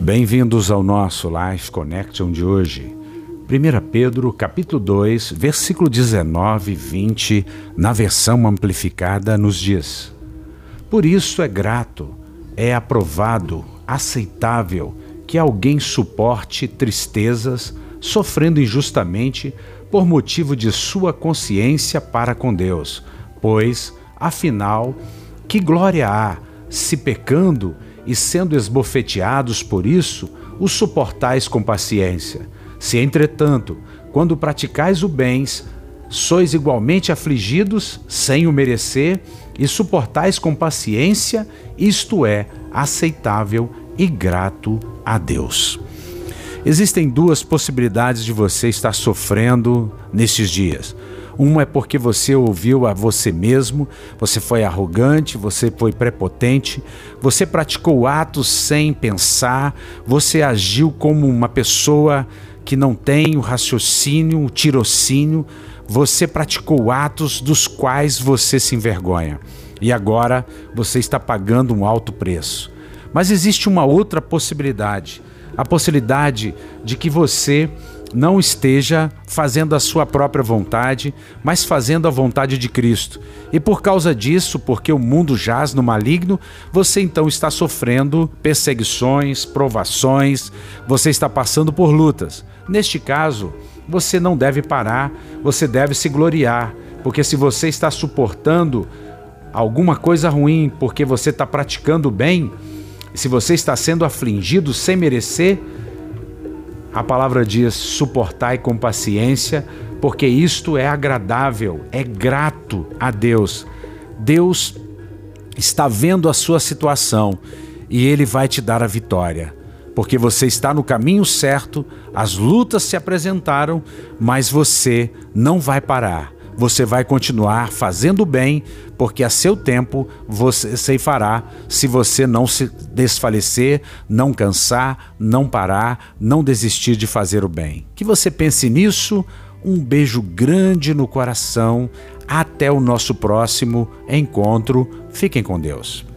Bem-vindos ao nosso Life Connection de hoje. 1 Pedro, capítulo 2, versículo 19 e 20, na versão amplificada, nos diz: Por isso é grato, é aprovado, aceitável, que alguém suporte tristezas, sofrendo injustamente por motivo de sua consciência para com Deus, pois, afinal, que glória há, se pecando e sendo esbofeteados por isso, os suportais com paciência. Se, entretanto, quando praticais o bem, sois igualmente afligidos, sem o merecer, e suportais com paciência, isto é, aceitável e grato a Deus. Existem duas possibilidades de você estar sofrendo nestes dias. Uma é porque você ouviu a você mesmo, você foi arrogante, você foi prepotente, você praticou atos sem pensar, você agiu como uma pessoa que não tem o raciocínio, o tirocínio, você praticou atos dos quais você se envergonha. E agora você está pagando um alto preço. Mas existe uma outra possibilidade, a possibilidade de que você não esteja fazendo a sua própria vontade, mas fazendo a vontade de Cristo. E por causa disso, porque o mundo jaz no maligno, você então está sofrendo perseguições, provações, você está passando por lutas. Neste caso, você não deve parar, você deve se gloriar, porque se você está suportando alguma coisa ruim, porque você está praticando bem, se você está sendo afligido sem merecer, a palavra diz: suportai com paciência, porque isto é agradável, é grato a Deus. Deus está vendo a sua situação e Ele vai te dar a vitória, porque você está no caminho certo, as lutas se apresentaram, mas você não vai parar. Você vai continuar fazendo bem, porque a seu tempo você ceifará se você não se desfalecer, não cansar, não parar, não desistir de fazer o bem. Que você pense nisso, um beijo grande no coração, até o nosso próximo encontro, fiquem com Deus.